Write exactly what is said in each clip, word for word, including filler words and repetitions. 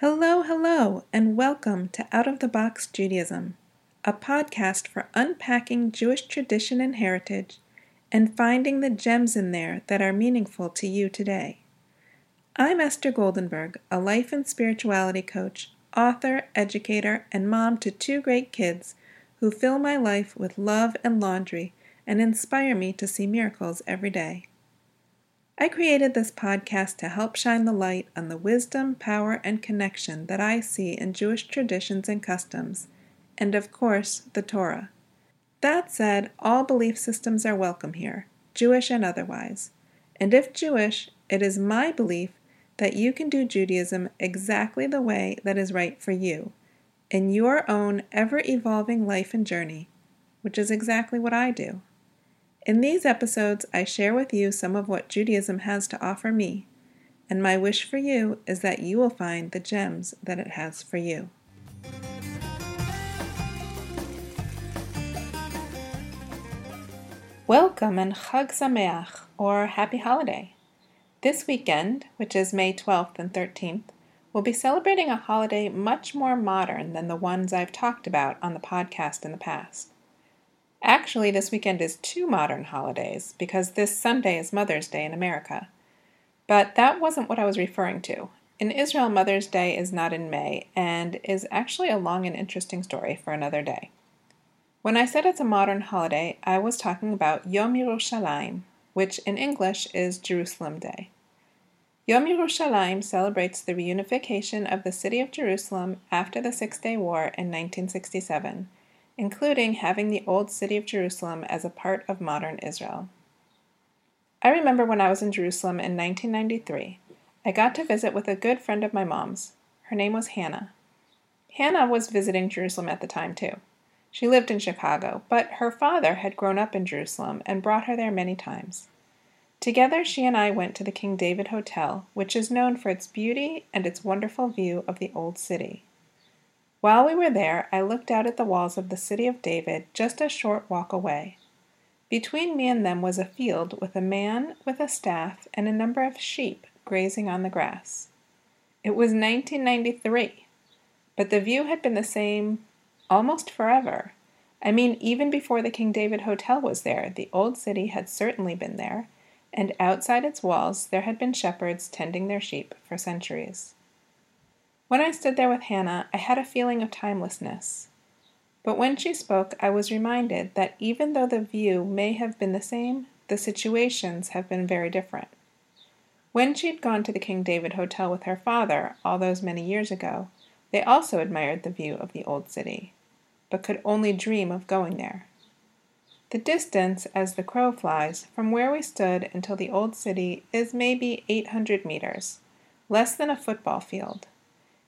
Hello, hello, and welcome to Out-of-the-Box Judaism, a podcast for unpacking Jewish tradition and heritage and finding the gems in there that are meaningful to you today. I'm Esther Goldenberg, a life and spirituality coach, author, educator, and mom to two great kids who fill my life with love and laundry and inspire me to see miracles every day. I created this podcast to help shine the light on the wisdom, power, and connection that I see in Jewish traditions and customs, and of course, the Torah. That said, all belief systems are welcome here, Jewish and otherwise. And if Jewish, it is my belief that you can do Judaism exactly the way that is right for you, in your own ever-evolving life and journey, which is exactly what I do. In these episodes, I share with you some of what Judaism has to offer me, and my wish for you is that you will find the gems that it has for you. Welcome and Chag Sameach, or Happy Holiday. This weekend, which is May twelfth and thirteenth, we'll be celebrating a holiday much more modern than the ones I've talked about on the podcast in the past. Actually, this weekend is two modern holidays, because this Sunday is Mother's Day in America. But that wasn't what I was referring to. In Israel, Mother's Day is not in May, and is actually a long and interesting story for another day. When I said it's a modern holiday, I was talking about Yom Yerushalayim, which in English is Jerusalem Day. Yom Yerushalayim celebrates the reunification of the city of Jerusalem after the Six Day War in nineteen sixty-seven, including having the Old City of Jerusalem as a part of modern Israel. I remember when I was in Jerusalem in nineteen ninety-three, I got to visit with a good friend of my mom's. Her name was Hannah. Hannah was visiting Jerusalem at the time, too. She lived in Chicago, but her father had grown up in Jerusalem and brought her there many times. Together, she and I went to the King David Hotel, which is known for its beauty and its wonderful view of the Old City. While we were there, I looked out at the walls of the City of David just a short walk away. Between me and them was a field with a man with a staff and a number of sheep grazing on the grass. It was nineteen ninety-three, but the view had been the same almost forever. I mean, even before the King David Hotel was there, the Old City had certainly been there, and outside its walls there had been shepherds tending their sheep for centuries. When I stood there with Hannah, I had a feeling of timelessness. But when she spoke, I was reminded that even though the view may have been the same, the situations have been very different. When she'd gone to the King David Hotel with her father all those many years ago, they also admired the view of the Old City, but could only dream of going there. The distance, as the crow flies, from where we stood until the Old City is maybe eight hundred meters, less than a football field.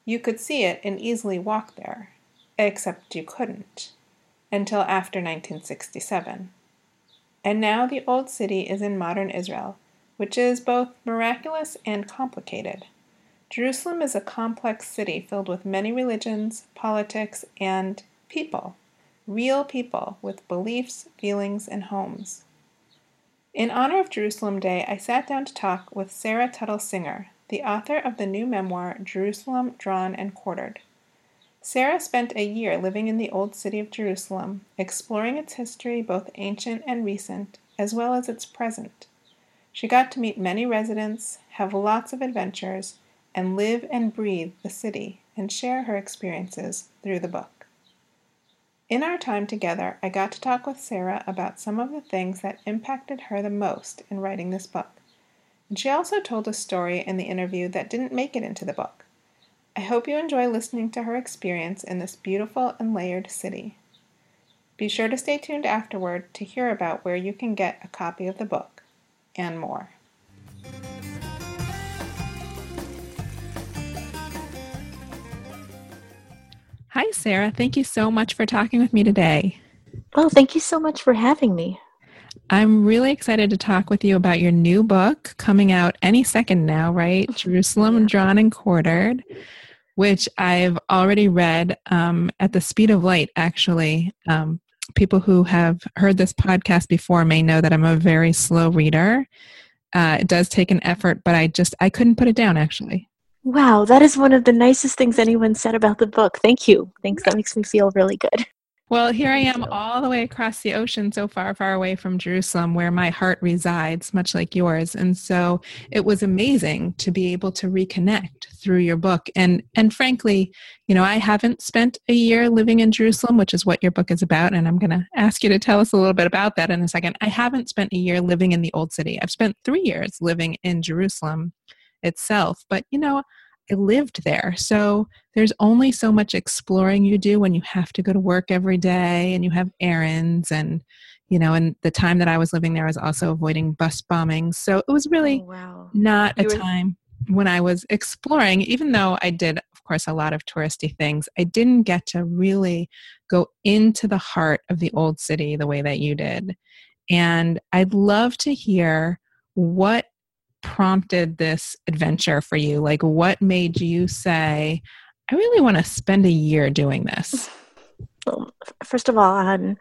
You could see it and easily walk there, except you couldn't, until after nineteen sixty-seven. And now the Old City is in modern Israel, which is both miraculous and complicated. Jerusalem is a complex city filled with many religions, politics, and people, real people with beliefs, feelings, and homes. In honor of Jerusalem Day, I sat down to talk with Sarah Tuttle-Singer, the author of the new memoir, Jerusalem Drawn and Quartered. Sarah spent a year living in the Old City of Jerusalem, exploring its history, both ancient and recent, as well as its present. She got to meet many residents, have lots of adventures, and live and breathe the city, and share her experiences through the book. In our time together, I got to talk with Sarah about some of the things that impacted her the most in writing this book. And she also told a story in the interview that didn't make it into the book. I hope you enjoy listening to her experience in this beautiful and layered city. Be sure to stay tuned afterward to hear about where you can get a copy of the book, and more. Hi, Sarah. Thank you so much for talking with me today. Oh, thank you so much for having me. I'm really excited to talk with you about your new book coming out any second now, right? Jerusalem Drawn and Quartered, which I've already read um, at the speed of light, actually. Um, people who have heard this podcast before may know that I'm a very slow reader. Uh, it does take an effort, but I just, I couldn't put it down, actually. Wow, that is one of the nicest things anyone said about the book. Thank you. Thanks. That makes me feel really good. Well, here I am all the way across the ocean, so far, far away from Jerusalem, where my heart resides, much like yours. And so it was amazing to be able to reconnect through your book. And and frankly, you know, I haven't spent a year living in Jerusalem, which is what your book is about. And I'm going to ask you to tell us a little bit about that in a second. I haven't spent a year living in the Old City. I've spent three years living in Jerusalem itself. But, you know, I lived there. So there's only so much exploring you do when you have to go to work every day and you have errands. And, you know, and the time that I was living there, I was also avoiding bus bombings. So it was really oh, wow. not you a were... time when I was exploring, even though I did, of course, a lot of touristy things. I didn't get to really go into the heart of the Old City the way that you did. And I'd love to hear what prompted this adventure for you? Like, what made you say, I really want to spend a year doing this? Well, first of all, um,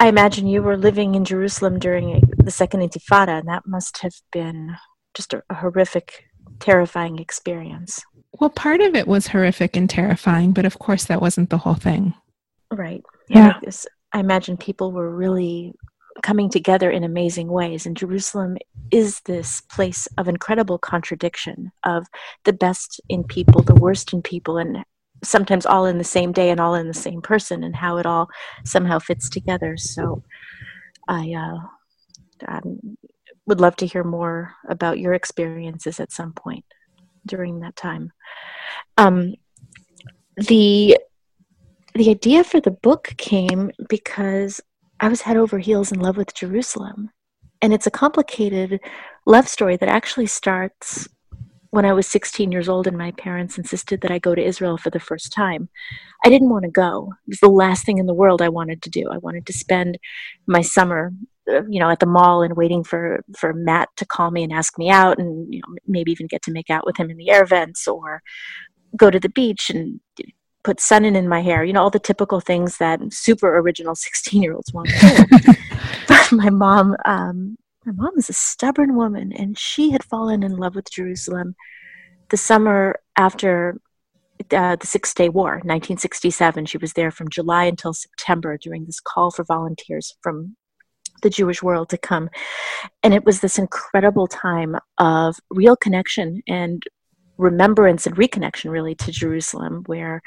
I imagine you were living in Jerusalem during the Second Intifada, and that must have been just a, a horrific, terrifying experience. Well, part of it was horrific and terrifying, but of course that wasn't the whole thing. Right. Yeah. yeah. I imagine people were really coming together in amazing ways. And Jerusalem is this place of incredible contradiction, of the best in people, the worst in people, and sometimes all in the same day and all in the same person, and how it all somehow fits together. So I uh, um, would love to hear more about your experiences at some point during that time. Um, the the idea for the book came because I was head over heels in love with Jerusalem. And it's a complicated love story that actually starts when I was sixteen years old and my parents insisted that I go to Israel for the first time. I didn't want to go. It was the last thing in the world I wanted to do. I wanted to spend my summer, you know, at the mall and waiting for, for Matt to call me and ask me out and, you know, maybe even get to make out with him in the air vents or go to the beach and put sun in, in my hair, you know, all the typical things that super original sixteen-year-olds want to do. But my mom, um, my mom is a stubborn woman, and she had fallen in love with Jerusalem the summer after uh, the Six Day War, nineteen sixty-seven. She was there from July until September during this call for volunteers from the Jewish world to come. And it was this incredible time of real connection and remembrance and reconnection, really, to Jerusalem, where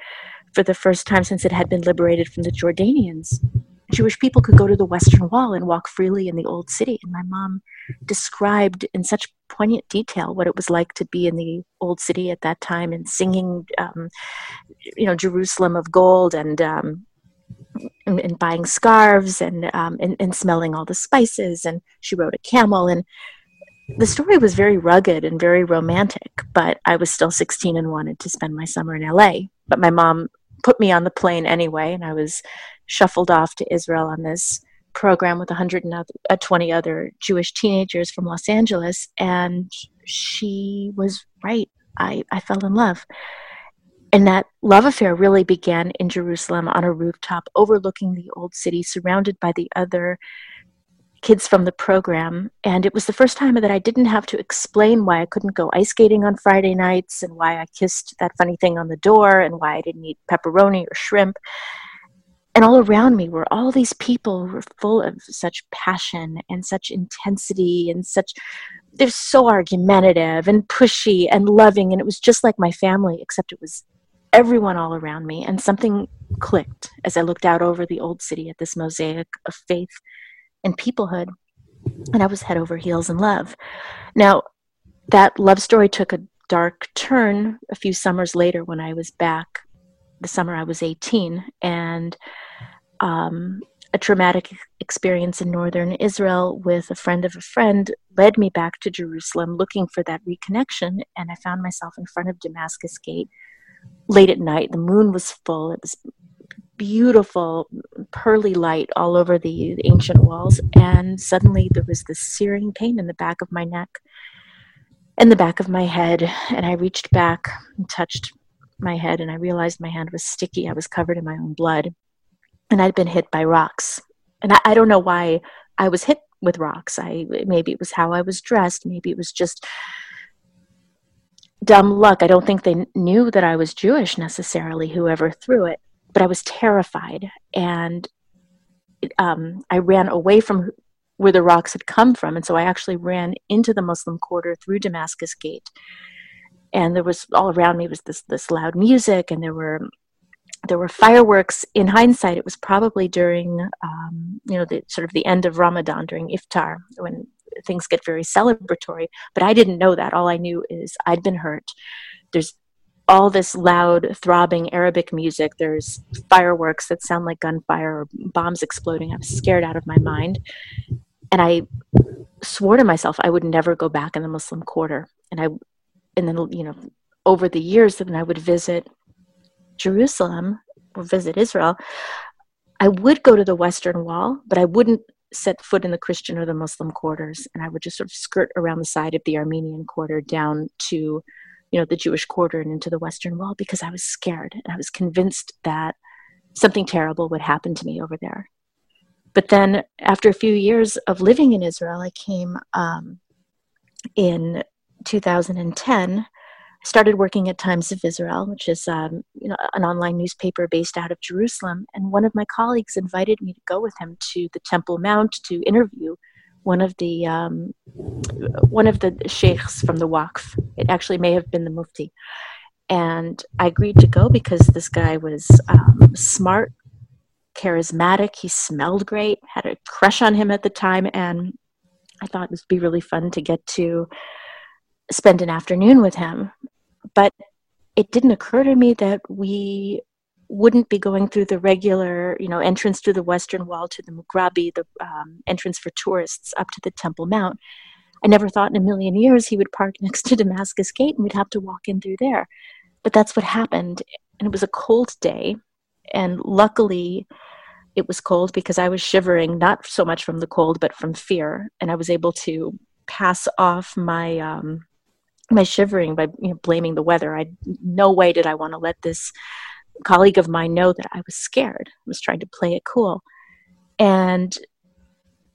for the first time since it had been liberated from the Jordanians, Jewish people could go to the Western Wall and walk freely in the Old City. And my mom described in such poignant detail what it was like to be in the Old City at that time and singing, um, you know, Jerusalem of Gold and um, and, and buying scarves and, um, and, and smelling all the spices. And she rode a camel. And the story was very rugged and very romantic, but I was still sixteen and wanted to spend my summer in L A. But my mom put me on the plane anyway, and I was shuffled off to Israel on this program with one hundred twenty other Jewish teenagers from Los Angeles, and she was right. I, I fell in love. And that love affair really began in Jerusalem on a rooftop overlooking the Old City, surrounded by the other kids from the program. And it was the first time that I didn't have to explain why I couldn't go ice skating on Friday nights and why I kissed that funny thing on the door and why I didn't eat pepperoni or shrimp. And all around me were all these people who were full of such passion and such intensity and such, they're so argumentative and pushy and loving. And it was just like my family, except it was everyone all around me. And something clicked as I looked out over the Old City at this mosaic of faith and peoplehood, and I was head over heels in love. Now, that love story took a dark turn a few summers later when I was back, the summer I was eighteen, and um, a traumatic experience in northern Israel with a friend of a friend led me back to Jerusalem looking for that reconnection, and I found myself in front of Damascus Gate late at night. The moon was full. It was beautiful pearly light all over the, the ancient walls, and suddenly there was this searing pain in the back of my neck and the back of my head, and I reached back and touched my head, and I realized my hand was sticky. I was covered in my own blood, and I'd been hit by rocks. And I, I don't know why I was hit with rocks. I maybe it was how I was dressed. Maybe it was just dumb luck. I don't think they knew that I was Jewish necessarily, whoever threw it, but I was terrified. And um, I ran away from where the rocks had come from. And so I actually ran into the Muslim quarter through Damascus Gate. And there was all around me was this, this loud music, and there were, there were fireworks. In hindsight, it was probably during, um, you know, the sort of the end of Ramadan during Iftar, when things get very celebratory, but I didn't know that. All I knew is I'd been hurt. There's all this loud, throbbing Arabic music. There's fireworks that sound like gunfire or bombs exploding. I was scared out of my mind. And I swore to myself I would never go back in the Muslim quarter. And I, and then, you know, over the years, then I would visit Jerusalem or visit Israel. I would go to the Western Wall, but I wouldn't set foot in the Christian or the Muslim quarters, and I would just sort of skirt around the side of the Armenian quarter down to, you know, the Jewish quarter and into the Western Wall, because I was scared and I was convinced that something terrible would happen to me over there. But then after a few years of living in Israel, I came um, in two thousand ten, started working at Times of Israel, which is um, you know, an online newspaper based out of Jerusalem. And one of my colleagues invited me to go with him to the Temple Mount to interview one of the um, one of the sheikhs from the Waqf. It actually may have been the Mufti. And I agreed to go because this guy was um, smart, charismatic. He smelled great. Had a crush on him at the time, and I thought it would be really fun to get to spend an afternoon with him. But it didn't occur to me that we wouldn't be going through the regular, you know, entrance through the Western Wall to the Mugrabi, the um, entrance for tourists up to the Temple Mount. I never thought in a million years he would park next to Damascus Gate and we'd have to walk in through there. But that's what happened. And it was a cold day. And luckily it was cold because I was shivering, not so much from the cold, but from fear. And I was able to pass off my, um, my shivering by you know, blaming the weather. I no way did I want to let this colleague of mine know that I was scared. I was trying to play it cool. And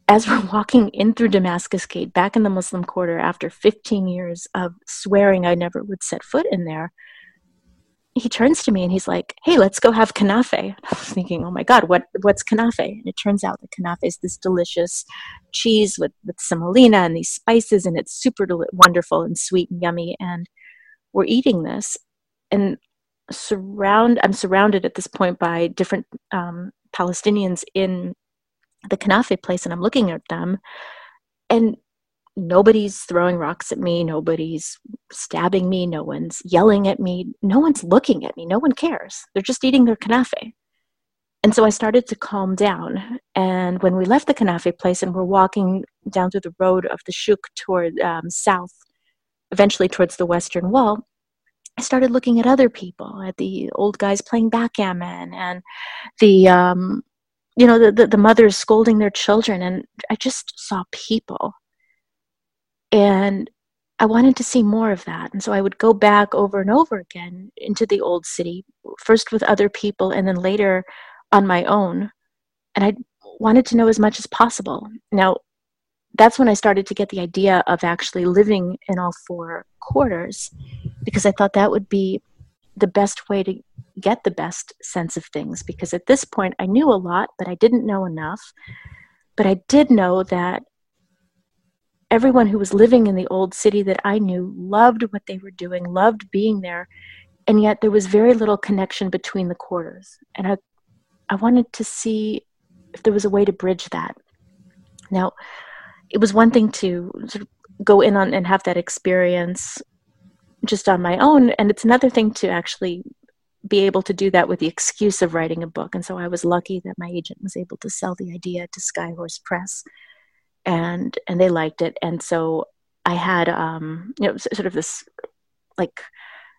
as we're walking in through Damascus Gate, back in the Muslim quarter, after fifteen years of swearing I never would set foot in there, he turns to me and he's like, "Hey, let's go have kanafe." I was thinking, oh my God, what what's kanafe? And it turns out that kanafe is this delicious cheese with, with semolina and these spices, and it's super del- wonderful and sweet and yummy. And we're eating this, and surround I'm surrounded at this point by different um, Palestinians in the kanafe place, and I'm looking at them, and nobody's throwing rocks at me. Nobody's stabbing me. No one's yelling at me. No one's looking at me. No one cares. They're just eating their kanafe. And so I started to calm down. And when we left the kanafe place and we're walking down through the road of the Shuk toward um, south, eventually towards the Western Wall, I started looking at other people, at the old guys playing backgammon and the, um, you know, the, the, the mothers scolding their children. And I just saw people. And I wanted to see more of that. And so I would go back over and over again into the Old City, first with other people and then later on my own. And I wanted to know as much as possible. Now, that's when I started to get the idea of actually living in all four quarters, because I thought that would be the best way to get the best sense of things. Because at this point, I knew a lot, but I didn't know enough. But I did know that everyone who was living in the Old City that I knew loved what they were doing, loved being there, and yet there was very little connection between the quarters. And I I wanted to see if there was a way to bridge that. Now, it was one thing to sort of go in on and have that experience just on my own, and it's another thing to actually be able to do that with the excuse of writing a book. And so I was lucky that my agent was able to sell the idea to Skyhorse Press. And and they liked it. And so I had, um, you know, sort of this, like,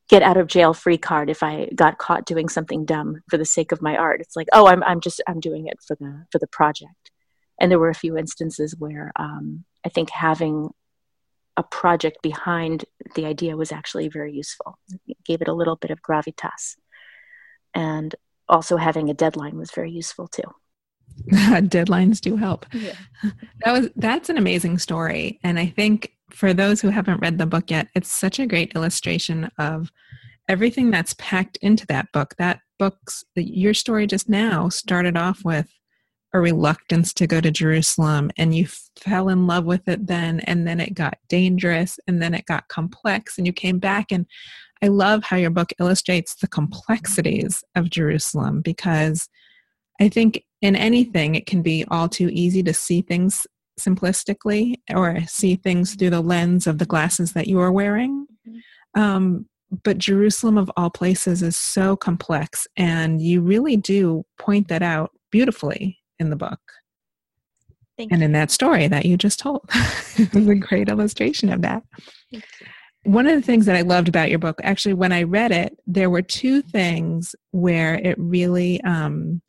get out of jail free card if I got caught doing something dumb for the sake of my art. It's like, oh, I'm I'm just, I'm doing it for the, for the project. And there were a few instances where um, I think having a project behind the idea was actually very useful. It gave it a little bit of gravitas. And also having a deadline was very useful too. Deadlines do help. Yeah. That was that's an amazing story, and I think for those who haven't read the book yet, it's such a great illustration of everything that's packed into that book. That book's, your story just now started off with a reluctance to go to Jerusalem, and you fell in love with it then, and then it got dangerous, and then it got complex, and you came back. And I love how your book illustrates the complexities of Jerusalem, because I think in anything, it can be all too easy to see things simplistically or see things through the lens of the glasses that you are wearing. Um, but Jerusalem of all places is so complex, and you really do point that out beautifully in the book. Thank and you. In that story that you just told. It was a great illustration of that. One of the things that I loved about your book, actually, when I read it, there were two things where it really, um,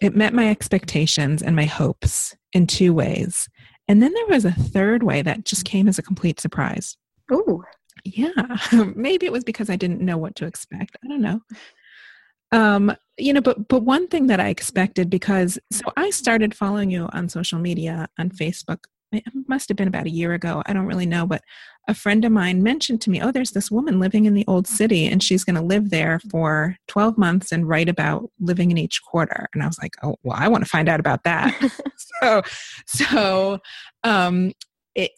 it met my expectations and my hopes in two ways. And then there was a third way that just came as a complete surprise. Ooh. Yeah. Maybe it was because I didn't know what to expect. I don't know. Um, you know, but, but one thing that I expected, because, so I started following you on social media, on Facebook, it must have been about a year ago. I don't really know, but a friend of mine mentioned to me, oh, there's this woman living in the Old City, and she's going to live there for twelve months and write about living in each quarter. And I was like, oh, well, I want to find out about that. so, so, um,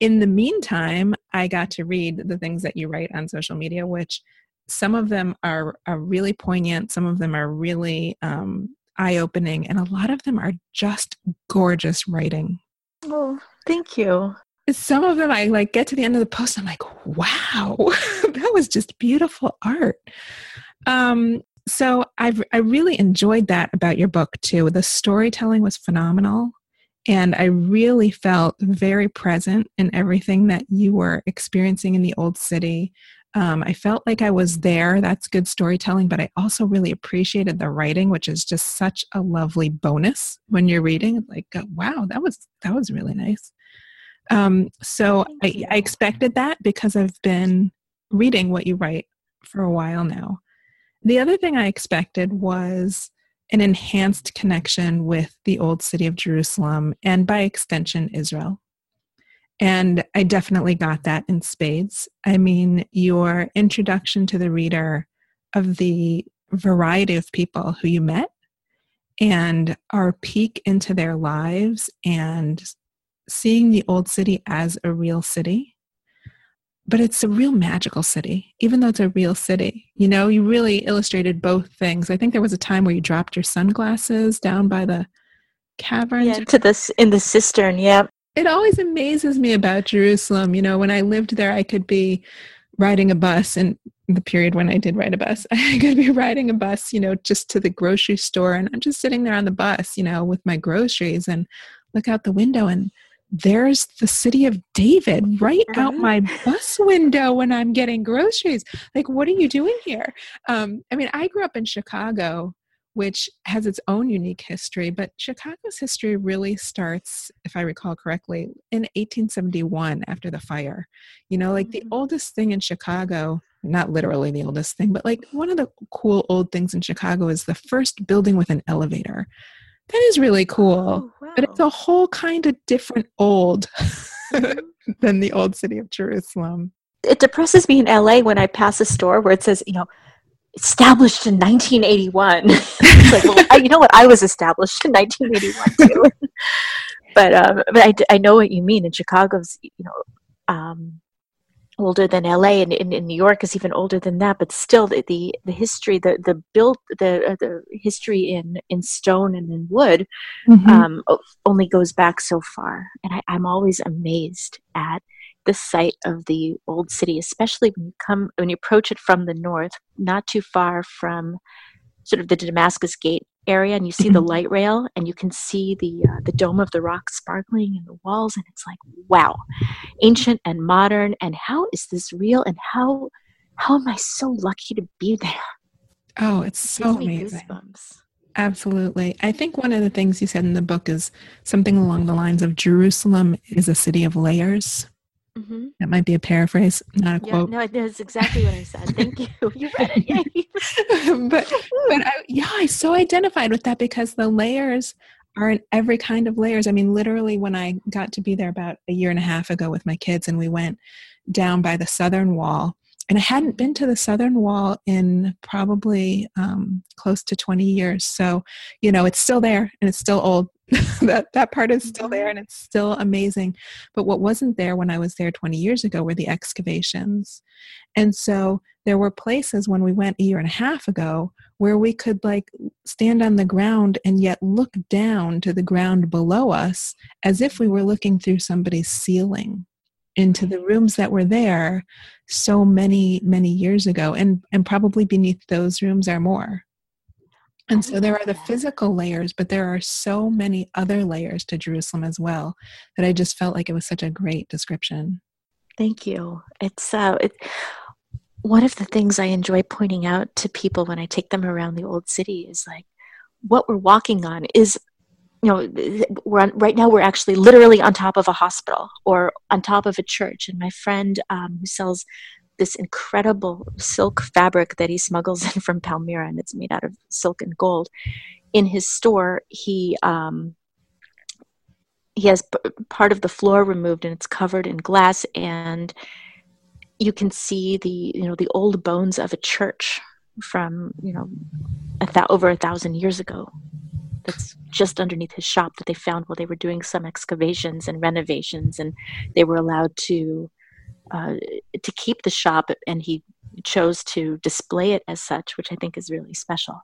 in the meantime, I got to read the things that you write on social media, which some of them are, are really poignant. Some of them are really um, eye-opening, and a lot of them are just gorgeous writing. Oh, thank you. Some of them, I like get to the end of the post, I'm like, wow, that was just beautiful art. Um, so I've, I really enjoyed that about your book too. The storytelling was phenomenal, and I really felt very present in everything that you were experiencing in the Old City. Um, I felt like I was there. That's good storytelling, but I also really appreciated the writing, which is just such a lovely bonus when you're reading. Like, wow, that was that was really nice. Um, so I, I expected that because I've been reading what you write for a while now. The other thing I expected was an enhanced connection with the Old City of Jerusalem, and by extension, Israel. And I definitely got that in spades. I mean, your introduction to the reader of the variety of people who you met and our peek into their lives and seeing the Old City as a real city. But it's a real magical city, even though it's a real city. You know, you really illustrated both things. I think there was a time where you dropped your sunglasses down by the caverns. Yeah, to this, in the cistern, yeah. It always amazes me about Jerusalem. You know, when I lived there, I could be riding a bus, and the period when I did ride a bus, I could be riding a bus, you know, just to the grocery store. And I'm just sitting there on the bus, you know, with my groceries, and look out the window, and there's the City of David right out my bus window when I'm getting groceries. Like, what are you doing here? Um, I mean, I grew up in Chicago, which has its own unique history, but Chicago's history really starts, if I recall correctly, in eighteen seventy-one after the fire. You know, like the oldest thing in Chicago, not literally the oldest thing, but like one of the cool old things in Chicago is the first building with an elevator. That is really cool. Oh, wow. But it's a whole kind of different old than the Old City of Jerusalem. It depresses me in L A when I pass a store where it says, you know, established in nineteen eighty-one. It's like, well, I, you know what? I was established in nineteen eighty-one too. but um, but I, I know what you mean. And Chicago's, you know, um, older than L A, and in New York is even older than that. But still, the the, the history, the the built, the uh, the history in, in stone and in wood, mm-hmm. um, only goes back so far. And I, I'm always amazed at the site of the Old City, especially when you come when you approach it from the north, not too far from sort of the Damascus Gate area, and you see mm-hmm. the light rail, and you can see the uh, the dome of the rock sparkling in the walls, and it's like, wow, ancient and modern, and how is this real? And how how am I so lucky to be there? Oh, it's so it gives me amazing! Goosebumps. Absolutely. I think one of the things you said in the book is something along the lines of Jerusalem is a city of layers. Mm-hmm. That might be a paraphrase, not a yeah, quote. No, that's exactly what I said. Thank you. You read it, yay. but but I, yeah, I so identified with that, because the layers are in every kind of layers. I mean, literally when I got to be there about a year and a half ago with my kids, and we went down by the southern wall, and I hadn't been to the southern wall in probably um, close to twenty years. So, you know, it's still there and it's still old. that that part is still there and it's still amazing. But what wasn't there when I was there twenty years ago were the excavations. And so there were places when we went a year and a half ago where we could like stand on the ground and yet look down to the ground below us as if we were looking through somebody's ceiling into the rooms that were there so many, many years ago. And, and probably beneath those rooms are more. And so there are the physical layers, but there are so many other layers to Jerusalem as well that I just felt like it was such a great description. Thank you. It's uh, it, one of the things I enjoy pointing out to people when I take them around the Old City is like what we're walking on is, you know, we're on, right now we're actually literally on top of a hospital or on top of a church. And my friend um, who sells this incredible silk fabric that he smuggles in from Palmyra, and it's made out of silk and gold. In his store, he um, he has p- part of the floor removed, and it's covered in glass, and you can see the you know the old bones of a church from you know a th- over a thousand years ago. That's just underneath his shop that they found while they were doing some excavations and renovations, and they were allowed to. Uh, to keep the shop, and he chose to display it as such, which I think is really special.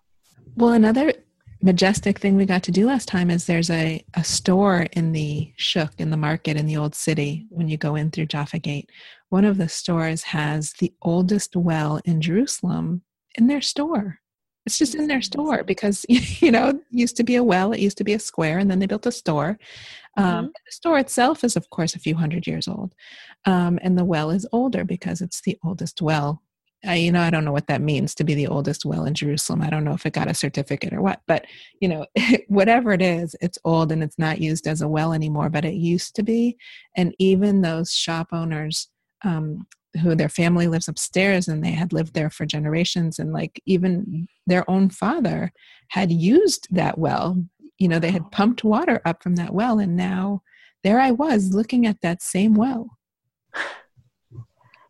Well, another majestic thing we got to do last time is there's a, a store in the Shuk, in the market in the Old City, when you go in through Jaffa Gate. One of the stores has the oldest well in Jerusalem in their store. It's just in their store because, you know, it used to be a well, it used to be a square, and then they built a store. Um, mm-hmm. The store itself is, of course, a few hundred years old. Um, and the well is older because it's the oldest well. I, you know, I don't know what that means to be the oldest well in Jerusalem. I don't know if it got a certificate or what, but, you know, whatever it is, it's old and it's not used as a well anymore, but it used to be. And even those shop owners, um, who their family lives upstairs and they had lived there for generations. And like even their own father had used that well, you know, they had pumped water up from that well. And now there I was looking at that same well.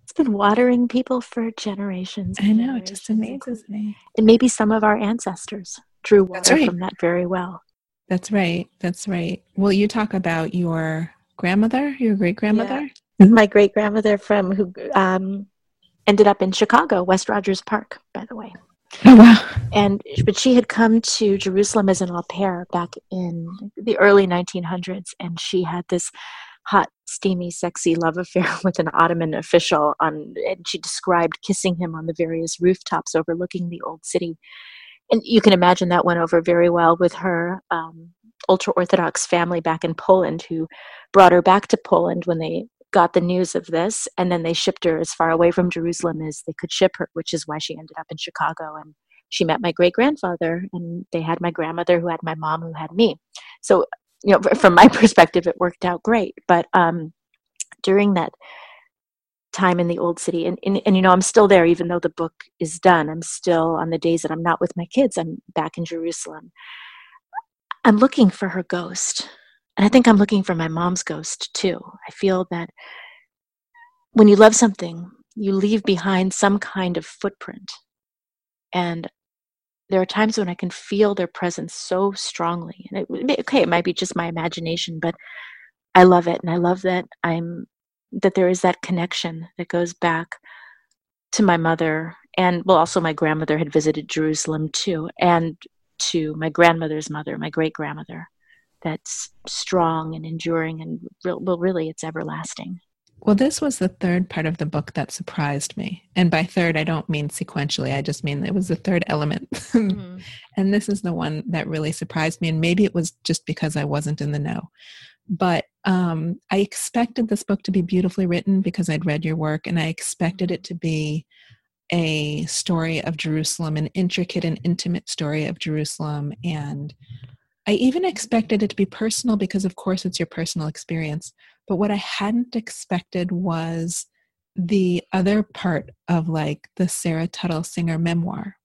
It's been watering people for generations. I know. It just amazes me. And maybe some of our ancestors drew water right. from that very well. That's right. That's right. Well, you talk about your grandmother, your great grandmother. Yeah. My great-grandmother from who um, ended up in Chicago, West Rogers Park, by the way. Oh, wow. And, but she had come to Jerusalem as an au pair back in the early nineteen hundreds, and she had this hot, steamy, sexy love affair with an Ottoman official, on, and she described kissing him on the various rooftops overlooking the Old City. And you can imagine that went over very well with her um, ultra-Orthodox family back in Poland, who brought her back to Poland when they got the news of this, and then they shipped her as far away from Jerusalem as they could ship her, which is why she ended up in Chicago. And she met my great-grandfather, and they had my grandmother who had my mom who had me. So, you know, from my perspective, it worked out great. But um, during that time in the Old City, and, and, and, you know, I'm still there, even though the book is done, I'm still on the days that I'm not with my kids, I'm back in Jerusalem. I'm looking for her ghost. And I think I'm looking for my mom's ghost, too. I feel that when you love something, you leave behind some kind of footprint. And there are times when I can feel their presence so strongly. And it, okay, it might be just my imagination, but I love it. And I love that I'm that there is that connection that goes back to my mother. And, well, also my grandmother had visited Jerusalem, too, and to my grandmother's mother, my great-grandmother. That's strong and enduring and, re- well, really, it's everlasting. Well, this was the third part of the book that surprised me. And by third, I don't mean sequentially. I just mean it was the third element. Mm-hmm. And this is the one that really surprised me. And maybe it was just because I wasn't in the know. But um, I expected this book to be beautifully written because I'd read your work, and I expected it to be a story of Jerusalem, an intricate and intimate story of Jerusalem, and I even expected it to be personal because, of course, it's your personal experience. But what I hadn't expected was the other part of, like, the Sarah Tuttle-Singer memoir.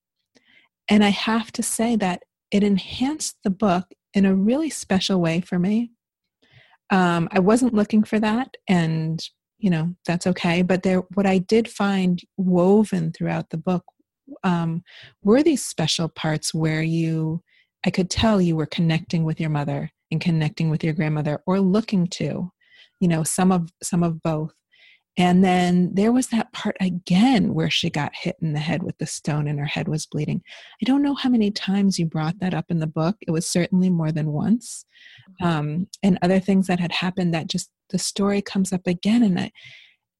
And I have to say that it enhanced the book in a really special way for me. Um, I wasn't looking for that, and, you know, that's okay. But there, what I did find woven throughout the book um, were these special parts where you, I could tell you were connecting with your mother and connecting with your grandmother, or looking to, you know, some of, some of both. And then there was that part again where she got hit in the head with the stone and her head was bleeding. I don't know how many times you brought that up in the book. It was certainly more than once. Um, and other things that had happened that just the story comes up again. And I,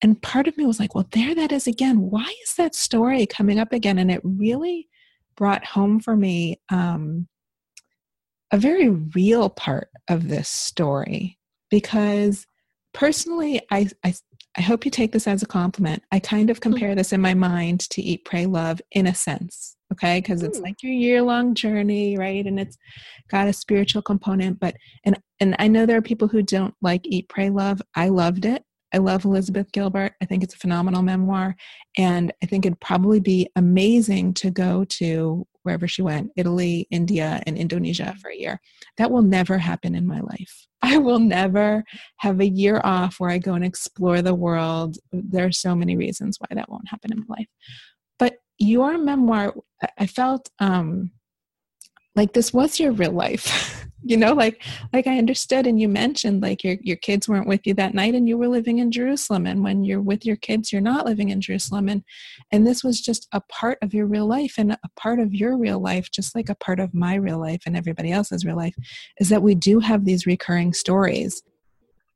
and part of me was like, well, there that is again. Why is that story coming up again? And it really brought home for me um, a very real part of this story, because personally, I, I I hope you take this as a compliment. I kind of compare this in my mind to Eat, Pray, Love in a sense, okay? Because it's like your year-long journey, right? And it's got a spiritual component. But and and I know there are people who don't like Eat, Pray, Love. I loved it. I love Elizabeth Gilbert. I think it's a phenomenal memoir. And I think it'd probably be amazing to go to wherever she went, Italy, India, and Indonesia for a year. That will never happen in my life. I will never have a year off where I go and explore the world. There are so many reasons why that won't happen in my life. But your memoir, I felt um, like this was your real life. You know, like like I understood, and you mentioned like your, your kids weren't with you that night and you were living in Jerusalem. And when you're with your kids, you're not living in Jerusalem. And and this was just a part of your real life, and a part of your real life, just like a part of my real life and everybody else's real life, is that we do have these recurring stories.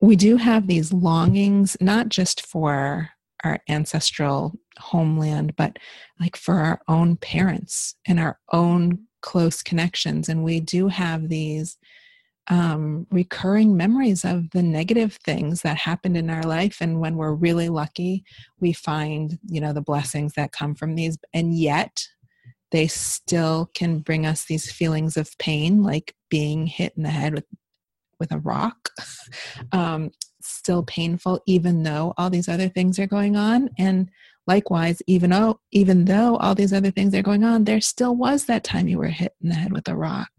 We do have these longings, not just for our ancestral homeland, but like for our own parents and our own close connections. And we do have these um, recurring memories of the negative things that happened in our life. And when we're really lucky, we find, you know, the blessings that come from these, and yet they still can bring us these feelings of pain, like being hit in the head with, with a rock, um, still painful, even though all these other things are going on. And likewise, even though, even though all these other things are going on, there still was that time you were hit in the head with a rock.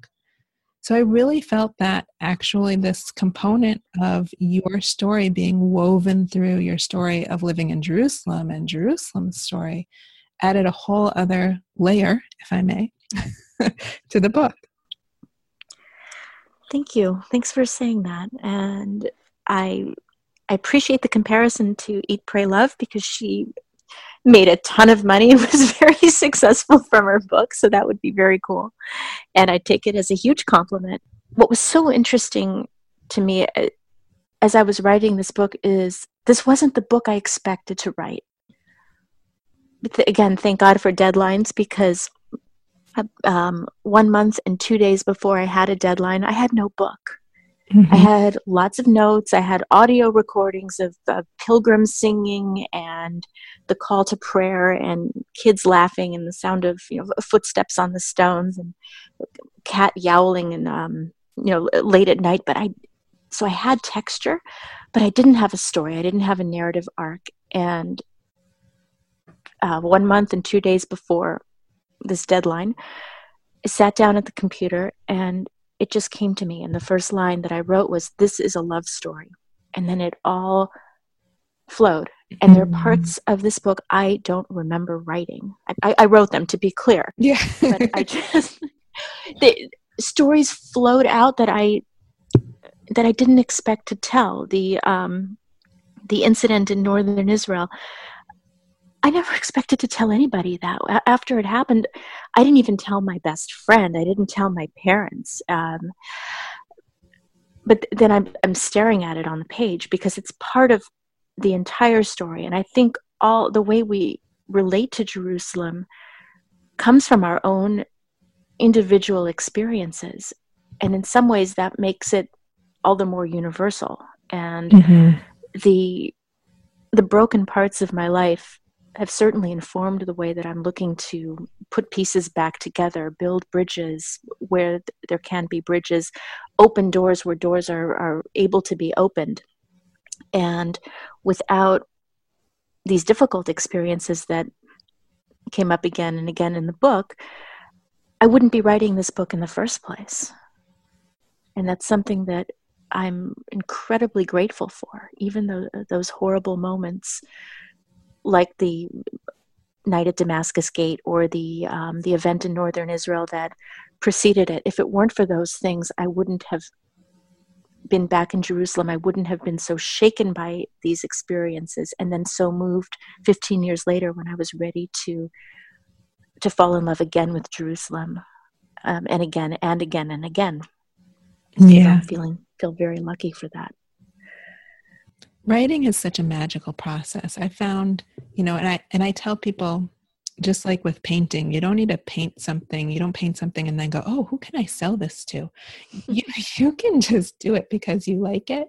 So I really felt that actually this component of your story being woven through your story of living in Jerusalem and Jerusalem's story added a whole other layer, if I may, to the book. Thank you. Thanks for saying that. And I, I appreciate the comparison to Eat, Pray, Love, because she made a ton of money and was very successful from her book. So that would be very cool. And I take it as a huge compliment. What was so interesting to me as I was writing this book is this wasn't the book I expected to write. But th- again, thank God for deadlines, because um, one month and two days before I had a deadline, I had no book. Mm-hmm. I had lots of notes. I had audio recordings of, of pilgrims singing and the call to prayer and kids laughing and the sound of, you know, footsteps on the stones and cat yowling and, um, you know, late at night. But I, so I had texture, but I didn't have a story. I didn't have a narrative arc. And uh, one month and two days before this deadline, I sat down at the computer and it just came to me. And the first line that I wrote was, "This is a love story." And then it all flowed. And there are parts of this book I don't remember writing. I, I wrote them, to be clear. Yeah. But I just, the stories flowed out that I, that I didn't expect to tell. The, um, the incident in northern Israel, I never expected to tell anybody that. After it happened, I didn't even tell my best friend. I didn't tell my parents. Um, but th- then I'm, I'm staring at it on the page because it's part of the entire story. And I think all the way we relate to Jerusalem comes from our own individual experiences. And in some ways that makes it all the more universal. And mm-hmm. the the broken parts of my life have certainly informed the way that I'm looking to put pieces back together, build bridges where th- there can be bridges, open doors where doors are, are able to be opened. And without these difficult experiences that came up again and again in the book, I wouldn't be writing this book in the first place. And that's something that I'm incredibly grateful for, even though those horrible moments like the night at Damascus Gate or the um, the event in northern Israel that preceded it. If it weren't for those things, I wouldn't have been back in Jerusalem. I wouldn't have been so shaken by these experiences and then so moved fifteen years later when I was ready to to fall in love again with Jerusalem um, and again and again and again. Yeah. So I feeling, feel very lucky for that. Writing is such a magical process. I found, you know, and I and I tell people, just like with painting, you don't need to paint something. You don't paint something and then go, oh, who can I sell this to? you you can just do it because you like it.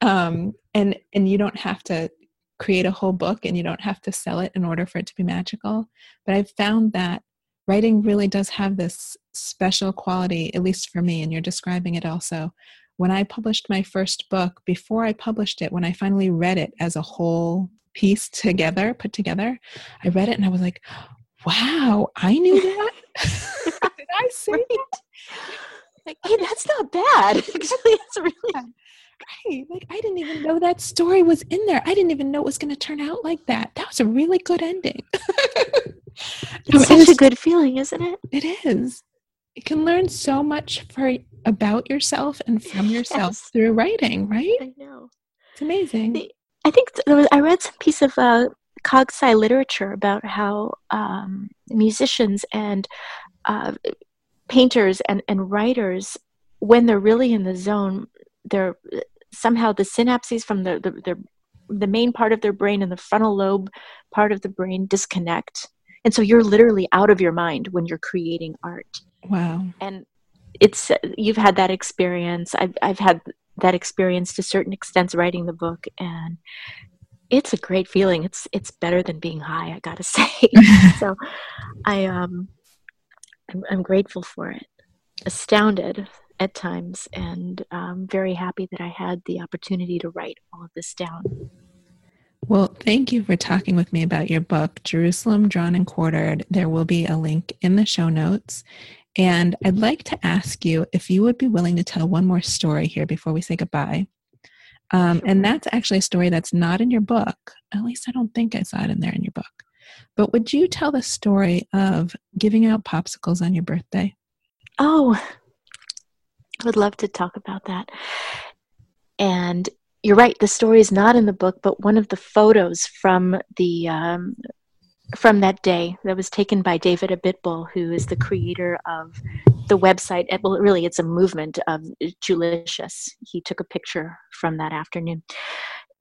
Um, and and you don't have to create a whole book and you don't have to sell it in order for it to be magical. But I've found that writing really does have this special quality, at least for me, and you're describing it also. When I published my first book, before I published it, when I finally read it as a whole piece together, put together, I read it and I was like, wow, I knew that. Did I say right. that? Like, hey, that's not bad. Actually, that's really bad. Right. Like, I didn't even know that story was in there. I didn't even know it was going to turn out like that. That was a really good ending. It's such a good feeling, isn't it? It is. You can learn so much for, about yourself and from yourself yes. through writing, right? I know. It's amazing. The, I think there was, I read some piece of uh, Cogsci literature about how um, musicians and uh, painters and, and writers, when they're really in the zone, they're somehow the synapses from the, the, the, the main part of their brain and the frontal lobe part of the brain disconnect. And so you're literally out of your mind when you're creating art. Wow. And it's, you've had that experience. I've, I've had that experience to certain extents writing the book, and it's a great feeling. It's, it's better than being high, I gotta say. So I, um, I'm, I'm grateful for it. Astounded at times, and um, very happy that I had the opportunity to write all of this down. Well, thank you for talking with me about your book, Jerusalem Drawn and Quartered. There will be a link in the show notes. And I'd like to ask you if you would be willing to tell one more story here before we say goodbye. Um, sure. And that's actually a story that's not in your book. At least I don't think I saw it in there in your book. But would you tell the story of giving out popsicles on your birthday? Oh, I would love to talk about that. And you're right, the story is not in the book, but one of the photos from the um, from that day that was taken by David Abitbol, who is the creator of the website. Well, really, it's a movement of Jewlicious. He took a picture from that afternoon.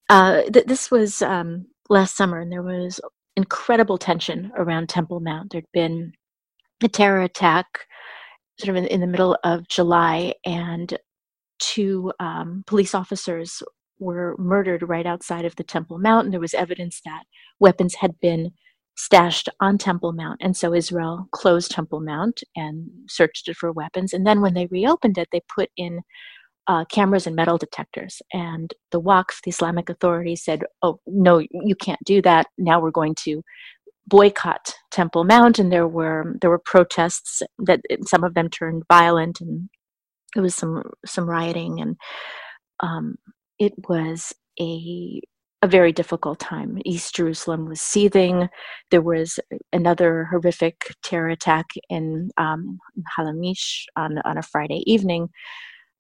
Uh, th- this was um, last summer, and there was incredible tension around Temple Mount. There'd been a terror attack sort of in, in the middle of July, and two um, police officers were murdered right outside of the Temple Mount, and there was evidence that weapons had been stashed on Temple Mount. And so Israel closed Temple Mount and searched it for weapons. And then when they reopened it, they put in uh, cameras and metal detectors. And the Waqf, the Islamic Authority, said, oh, no, you can't do that. Now we're going to boycott Temple Mount. And there were there were protests that some of them turned violent, and there was some some rioting. And um, it was a... a very difficult time. East Jerusalem was seething. There was another horrific terror attack in um, Halamish on, on a Friday evening.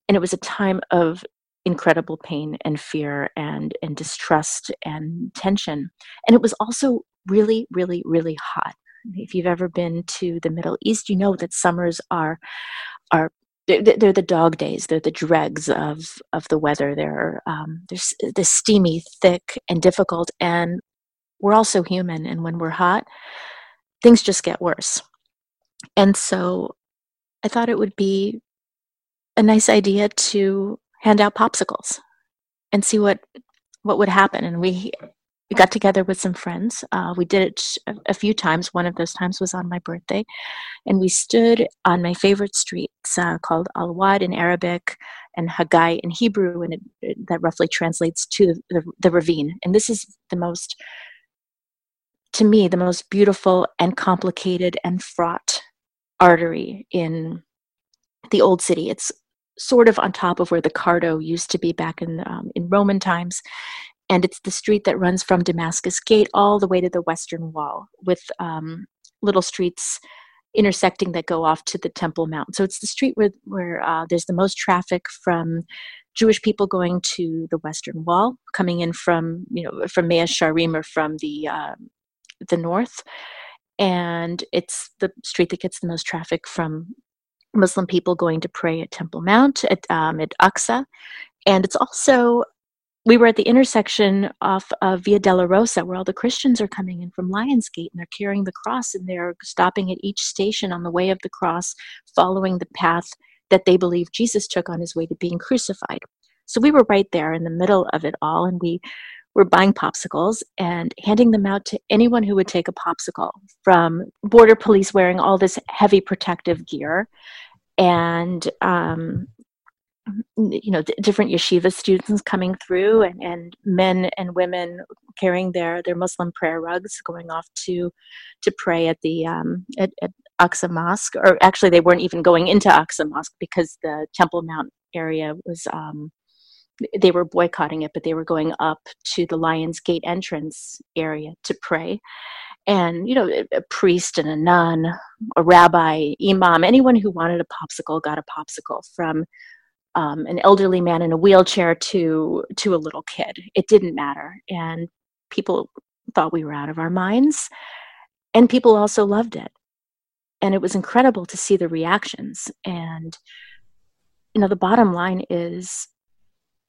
And it was a time of incredible pain and fear and, and distrust and tension. And it was also really, really, really hot. If you've ever been to the Middle East, you know that summers are are They're, they're the dog days. They're the dregs of, of the weather. They're, um, they're, they're steamy, thick, and difficult. And we're also human. And when we're hot, things just get worse. And so I thought it would be a nice idea to hand out popsicles and see what, what would happen. And we, we got together with some friends. Uh, we did it a, a few times. One of those times was on my birthday. And we stood on my favorite street. It's uh, called Al-Wad in Arabic and Haggai in Hebrew. And it, it, that roughly translates to the, the, the ravine. And this is the most, to me, the most beautiful and complicated and fraught artery in the Old City. It's sort of on top of where the Cardo used to be back in um, in Roman times. And it's the street that runs from Damascus Gate all the way to the Western Wall, with um, little streets intersecting that go off to the Temple Mount. So it's the street where, where uh, there's the most traffic from Jewish people going to the Western Wall, coming in from, you know, from Mea Shearim or from the uh, the north. And it's the street that gets the most traffic from Muslim people going to pray at Temple Mount, at, um, at Aqsa. And it's also, we were at the intersection off of Via Dolorosa, where all the Christians are coming in from Lions Gate, and they're carrying the cross, and they're stopping at each station on the way of the cross, following the path that they believe Jesus took on his way to being crucified. So we were right there in the middle of it all, and we were buying popsicles and handing them out to anyone who would take a popsicle, from border police wearing all this heavy protective gear, and um, you know, different yeshiva students coming through, and, and men and women carrying their, their Muslim prayer rugs, going off to to pray at the um, at, at Aqsa Mosque. Or actually, they weren't even going into Aqsa Mosque, because the Temple Mount area was, um, they were boycotting it, but they were going up to the Lions Gate entrance area to pray. And, you know, a priest and a nun, a rabbi, imam, anyone who wanted a popsicle got a popsicle, from Um, an elderly man in a wheelchair to to a little kid. It didn't matter. And people thought we were out of our minds. And people also loved it. And it was incredible to see the reactions. And, you know, the bottom line is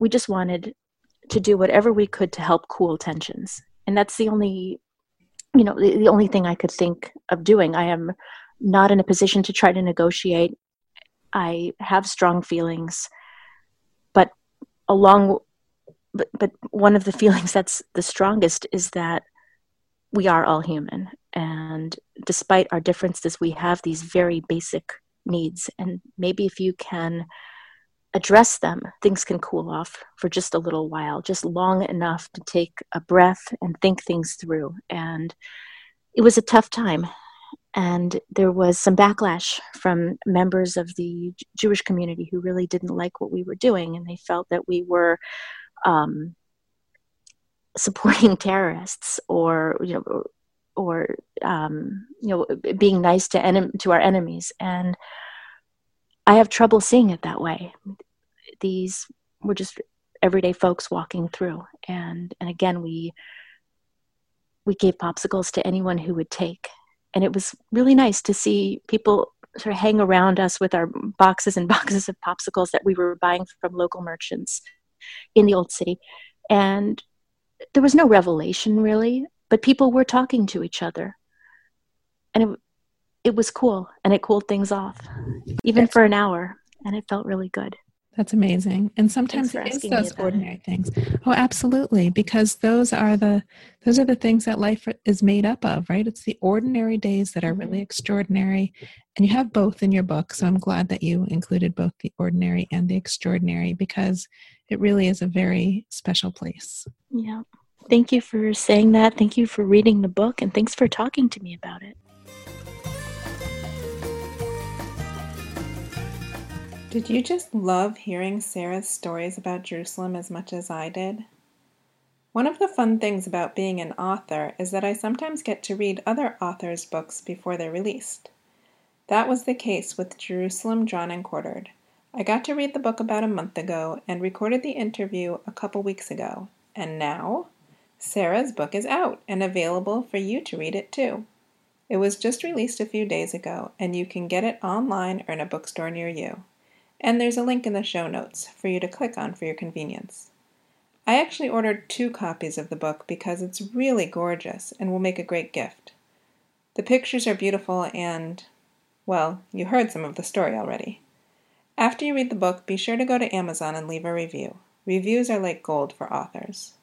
we just wanted to do whatever we could to help cool tensions. And that's the only, you know, the, the only thing I could think of doing. I am not in a position to try to negotiate. I have strong feelings, but along, but, but one of the feelings that's the strongest is that we are all human. And despite our differences, we have these very basic needs. And maybe if you can address them, things can cool off for just a little while, just long enough to take a breath and think things through. And it was a tough time. And there was some backlash from members of the Jewish community who really didn't like what we were doing, and they felt that we were um, supporting terrorists, or you know, or um, you know, being nice to en- to our enemies. And I have trouble seeing it that way. These were just everyday folks walking through, and and again, we we gave popsicles to anyone who would take. And it was really nice to see people sort of hang around us with our boxes and boxes of popsicles that we were buying from local merchants in the Old City. And there was no revelation, really, but people were talking to each other. And it, it was cool, and it cooled things off, even for an hour. And it felt really good. That's amazing. And sometimes it is those ordinary it. things. Oh, absolutely. Because those are the, those are the things that life is made up of, right? It's the ordinary days that are really extraordinary. And you have both in your book. So I'm glad that you included both the ordinary and the extraordinary, because it really is a very special place. Yeah. Thank you for saying that. Thank you for reading the book, and thanks for talking to me about it. Did you just love hearing Sarah's stories about Jerusalem as much as I did? One of the fun things about being an author is that I sometimes get to read other authors' books before they're released. That was the case with Jerusalem Drawn and Quartered. I got to read the book about a month ago and recorded the interview a couple weeks ago. And now, Sarah's book is out and available for you to read it too. It was just released a few days ago, and you can get it online or in a bookstore near you. And there's a link in the show notes for you to click on for your convenience. I actually ordered two copies of the book because it's really gorgeous and will make a great gift. The pictures are beautiful and, well, you heard some of the story already. After you read the book, be sure to go to Amazon and leave a review. Reviews are like gold for authors.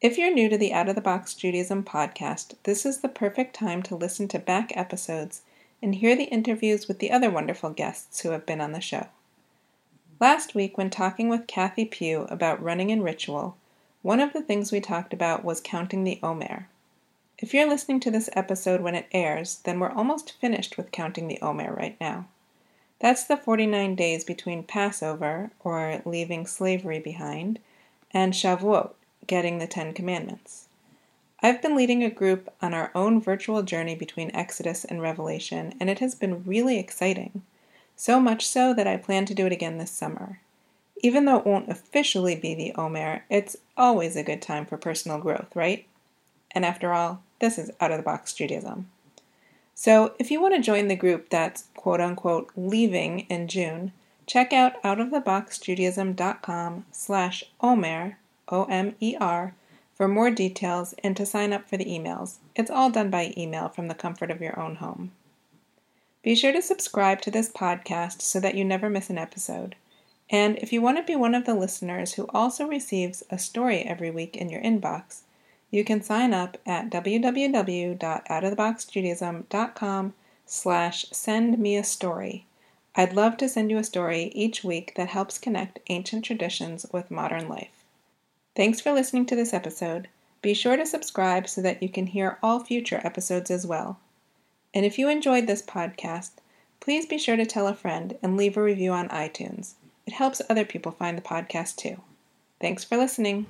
If you're new to the Out-of-the-Box Judaism podcast, this is the perfect time to listen to back episodes and hear the interviews with the other wonderful guests who have been on the show. Last week, when talking with Kathy Pugh about running in ritual, one of the things we talked about was counting the Omer. If you're listening to this episode when it airs, then we're almost finished with counting the Omer right now. That's the forty-nine days between Passover, or leaving slavery behind, and Shavuot, getting the Ten Commandments. I've been leading a group on our own virtual journey between Exodus and Revelation, and it has been really exciting. So much so that I plan to do it again this summer. Even though it won't officially be the Omer, it's always a good time for personal growth, right? And after all, this is out-of-the-box Judaism. So if you want to join the group that's quote-unquote leaving in June, check out outoftheboxjudaism.com slash Omer, O M E R, for more details and to sign up for the emails. It's all done by email from the comfort of your own home. Be sure to subscribe to this podcast so that you never miss an episode. And if you want to be one of the listeners who also receives a story every week in your inbox, you can sign up at www.outoftheboxjudaism.com slash send me a story. I'd love to send you a story each week that helps connect ancient traditions with modern life. Thanks for listening to this episode. Be sure to subscribe so that you can hear all future episodes as well. And if you enjoyed this podcast, please be sure to tell a friend and leave a review on iTunes. It helps other people find the podcast too. Thanks for listening.